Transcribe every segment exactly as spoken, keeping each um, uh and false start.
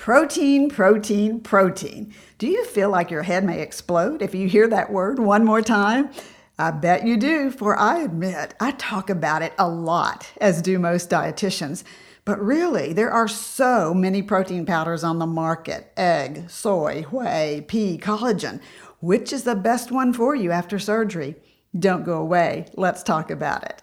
Protein, protein, protein. Do you feel like your head may explode if you hear that word one more time? I bet you do, for I admit I talk about it a lot, as do most dietitians. But really, there are so many protein powders on the market: egg, soy, whey, pea, collagen. Which is the best one for you after surgery? Don't go away. Let's talk about it.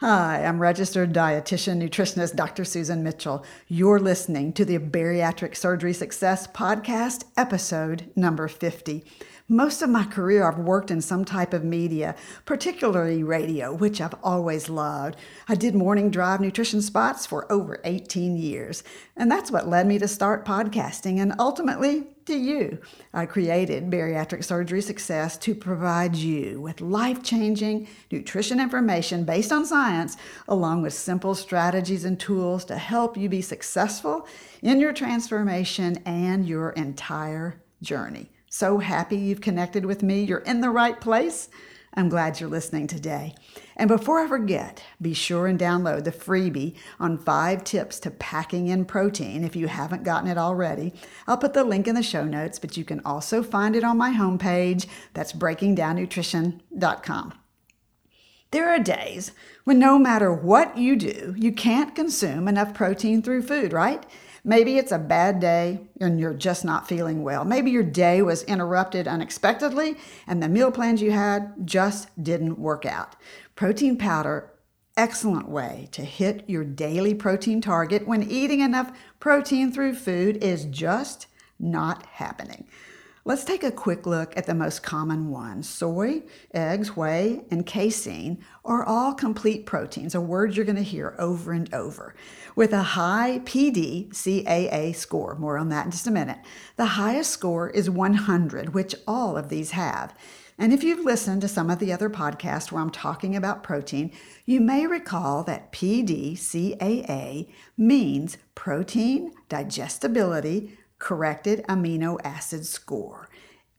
Hi, I'm registered dietitian nutritionist Doctor Susan Mitchell. You're listening to the Bariatric Surgery Success Podcast, episode number fifty. Most of my career, I've worked in some type of media, particularly radio, which I've always loved. I did morning drive nutrition spots for over eighteen years, and that's what led me to start podcasting and ultimately to you. I created Bariatric Surgery Success to provide you with life-changing nutrition information based on science, along with simple strategies and tools to help you be successful in your transformation and your entire journey. So happy you've connected with me. You're in the right place. I'm glad you're listening today. And before I forget, be sure and download the freebie on five tips to packing in protein if you haven't gotten it already. I'll put the link in the show notes, but you can also find it on my homepage. That's breaking down nutrition dot com. There are days when no matter what you do, you can't consume enough protein through food, right? Maybe it's a bad day and you're just not feeling well. Maybe your day was interrupted unexpectedly and the meal plans you had just didn't work out. Protein powder, excellent way to hit your daily protein target when eating enough protein through food is just not happening. Let's take a quick look at the most common ones. Soy, eggs, whey, and casein are all complete proteins, a word you're going to hear over and over, with a high P D C A A score. More on that in just a minute. The highest score is one hundred, which all of these have. And if you've listened to some of the other podcasts where I'm talking about protein, you may recall that P D C A A means protein digestibility corrected amino acid score.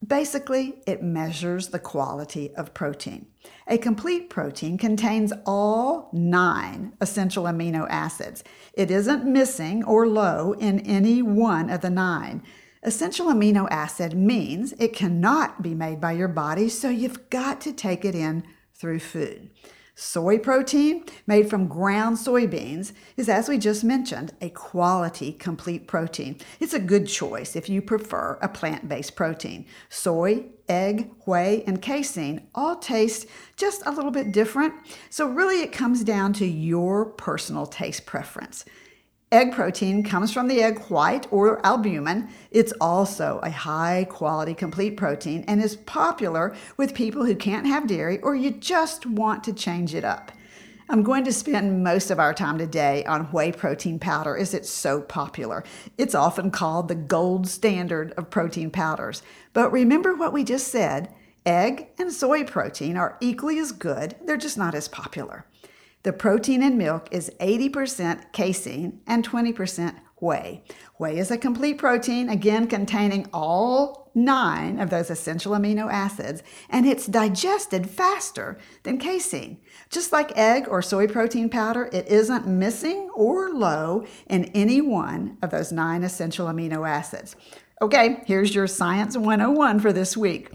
Basically, it measures the quality of protein. A complete protein contains all nine essential amino acids. It isn't missing or low in any one of the nine. Essential amino acid means it cannot be made by your body, so you've got to take it in through food. Soy protein, made from ground soybeans, is, as we just mentioned, a quality complete protein. It's a good choice if you prefer a plant-based protein. Soy, egg, whey, and casein all taste just a little bit different, so really it comes down to your personal taste preference. Egg protein comes from the egg white or albumin. It's also a high quality complete protein and is popular with people who can't have dairy or you just want to change it up. I'm going to spend most of our time today on whey protein powder as it's so popular. It's often called the gold standard of protein powders. But remember what we just said, egg and soy protein are equally as good, they're just not as popular. The protein in milk is eighty percent casein and twenty percent whey. Whey is a complete protein, again containing all nine of those essential amino acids, and it's digested faster than casein. Just like egg or soy protein powder, it isn't missing or low in any one of those nine essential amino acids. Okay, here's your Science one oh one for this week.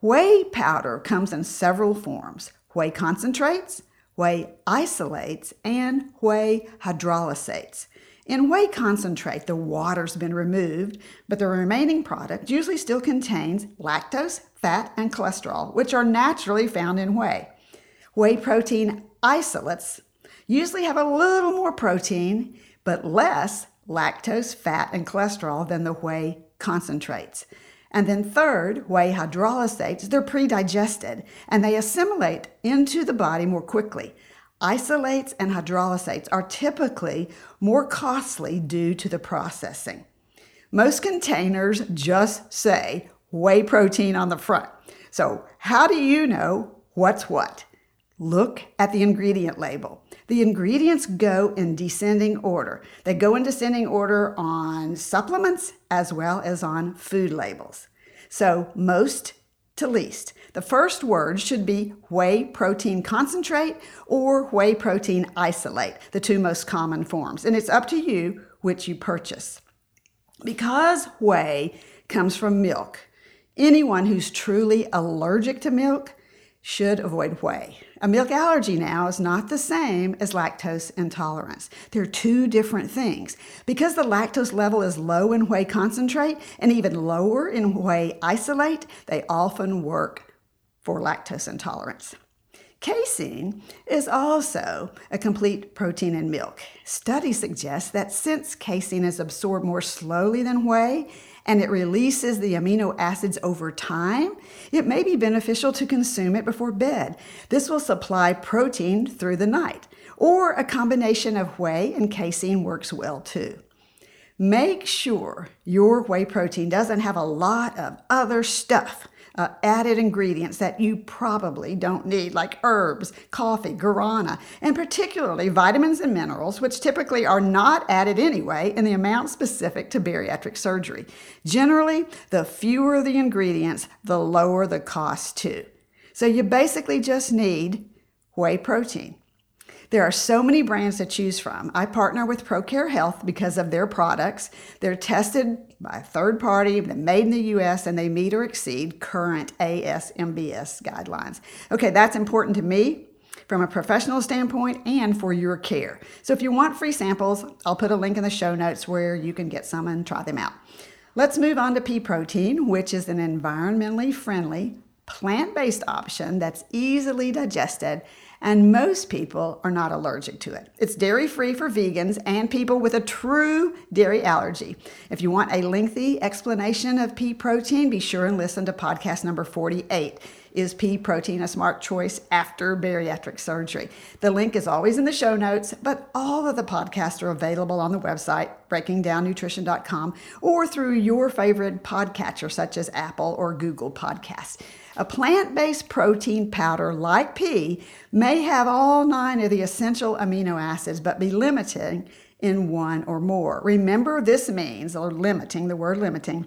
Whey powder comes in several forms: whey concentrates, whey isolates, and whey hydrolysates. In whey concentrate, the water's been removed, but the remaining product usually still contains lactose, fat, and cholesterol, which are naturally found in whey. Whey protein isolates usually have a little more protein, but less lactose, fat, and cholesterol than the whey concentrates. And then third, whey hydrolysates, they're pre-digested and they assimilate into the body more quickly. Isolates and hydrolysates are typically more costly due to the processing. Most containers just say whey protein on the front. So how do you know what's what? Look at the ingredient label. The ingredients go in descending order. They go in descending order on supplements as well as on food labels. So most to least. The first word should be whey protein concentrate or whey protein isolate, the two most common forms. And it's up to you which you purchase. Because whey comes from milk, anyone who's truly allergic to milk should avoid whey. A milk allergy now is not the same as lactose intolerance. They're two different things. Because the lactose level is low in whey concentrate and even lower in whey isolate, they often work for lactose intolerance. Casein is also a complete protein in milk. Studies suggest that since casein is absorbed more slowly than whey, and it releases the amino acids over time, it may be beneficial to consume it before bed. This will supply protein through the night, or a combination of whey and casein works well too. Make sure your whey protein doesn't have a lot of other stuff. Uh, added ingredients that you probably don't need, like herbs, coffee, guarana, and particularly vitamins and minerals, which typically are not added anyway in the amount specific to bariatric surgery. Generally, the fewer the ingredients, the lower the cost too. So you basically just need whey protein. There are so many brands to choose from. I partner with ProCare Health because of their products. They're tested by a third party, they're made in the U S, and they meet or exceed current A S M B S guidelines. Okay, that's important to me from a professional standpoint and for your care. So if you want free samples, I'll put a link in the show notes where you can get some and try them out. Let's move on to pea protein, which is an environmentally friendly plant-based option that's easily digested, and most people are not allergic to it. It's dairy-free for vegans and people with a true dairy allergy. If you want a lengthy explanation of pea protein, be sure and listen to podcast number forty-eight, Is Pea Protein a Smart Choice After Bariatric Surgery? The link is always in the show notes, but all of the podcasts are available on the website, breaking down nutrition dot com, or through your favorite podcatcher, such as Apple or Google Podcasts. A plant-based protein powder like pea may have all nine of the essential amino acids, but be limited in one or more. Remember, this means, or limiting, the word limiting,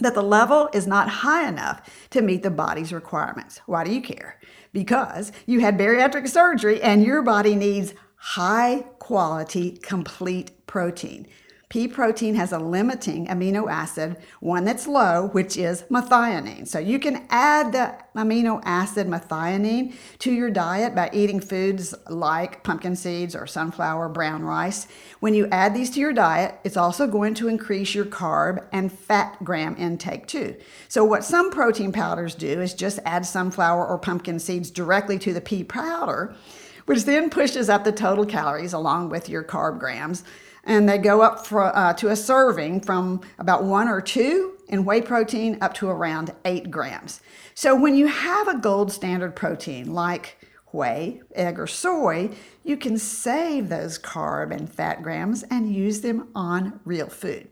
that the level is not high enough to meet the body's requirements. Why do you care? Because you had bariatric surgery and your body needs high-quality, complete protein. Pea protein has a limiting amino acid, one that's low, which is methionine. So you can add the amino acid methionine to your diet by eating foods like pumpkin seeds or sunflower brown rice. When you add these to your diet, it's also going to increase your carb and fat gram intake too. So what some protein powders do is just add sunflower or pumpkin seeds directly to the pea powder, which then pushes up the total calories along with your carb grams. And they go up for, uh, to a serving from about one or two in whey protein up to around eight grams. So when you have a gold standard protein like whey, egg, or soy, you can save those carb and fat grams and use them on real food.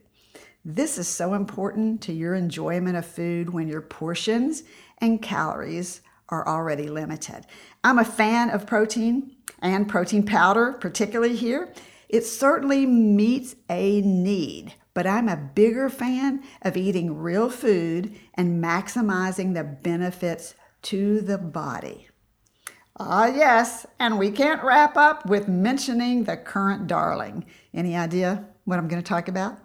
This is so important to your enjoyment of food when your portions and calories are already limited. I'm a fan of protein and protein powder, particularly here. It certainly meets a need, but I'm a bigger fan of eating real food and maximizing the benefits to the body. Ah, yes, and we can't wrap up with mentioning the current darling. Any idea what I'm going to talk about?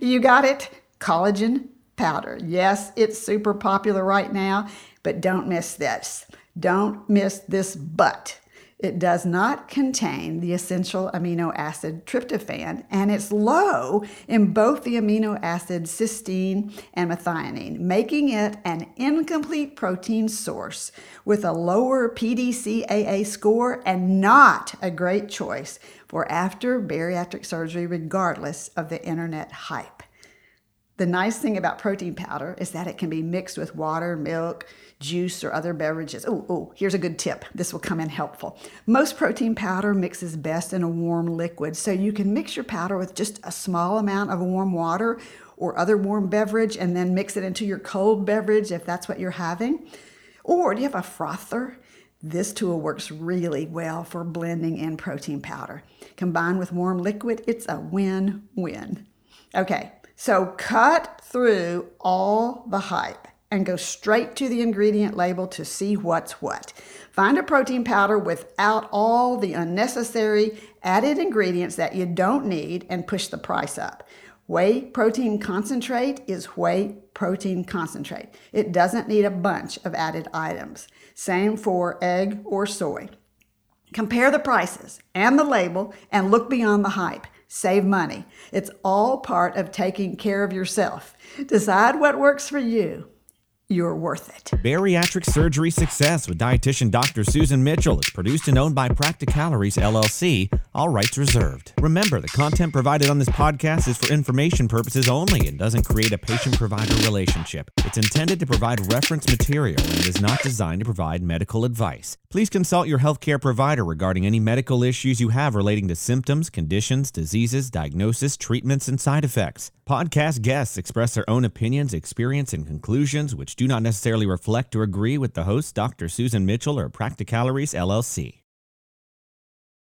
You got it? Collagen powder. Yes, it's super popular right now, but don't miss this. Don't miss this but. It does not contain the essential amino acid tryptophan, and it's low in both the amino acids cysteine and methionine, making it an incomplete protein source with a lower P D C A A score and not a great choice for after bariatric surgery, regardless of the internet hype. The nice thing about protein powder is that it can be mixed with water, milk, juice, or other beverages. Oh, oh, here's a good tip. This will come in helpful. Most protein powder mixes best in a warm liquid, so you can mix your powder with just a small amount of warm water or other warm beverage and then mix it into your cold beverage if that's what you're having. Or do you have a frother? This tool works really well for blending in protein powder. Combined with warm liquid, it's a win-win. Okay. So cut through all the hype and go straight to the ingredient label to see what's what. Find a protein powder without all the unnecessary added ingredients that you don't need and push the price up. Whey protein concentrate is whey protein concentrate. It doesn't need a bunch of added items. Same for egg or soy. Compare the prices and the label and look beyond the hype. Save money. It's all part of taking care of yourself. Decide what works for you. You're worth it. Bariatric Surgery Success with dietitian Doctor Susan Mitchell is produced and owned by Practicalories L L C. All rights reserved. Remember, the content provided on this podcast is for information purposes only and doesn't create a patient-provider relationship. It's intended to provide reference material and is not designed to provide medical advice. Please consult your healthcare provider regarding any medical issues you have relating to symptoms, conditions, diseases, diagnosis, treatments, and side effects. Podcast guests express their own opinions, experience, and conclusions, which do not necessarily reflect or agree with the host, Doctor Susan Mitchell, or Practicalories L L C.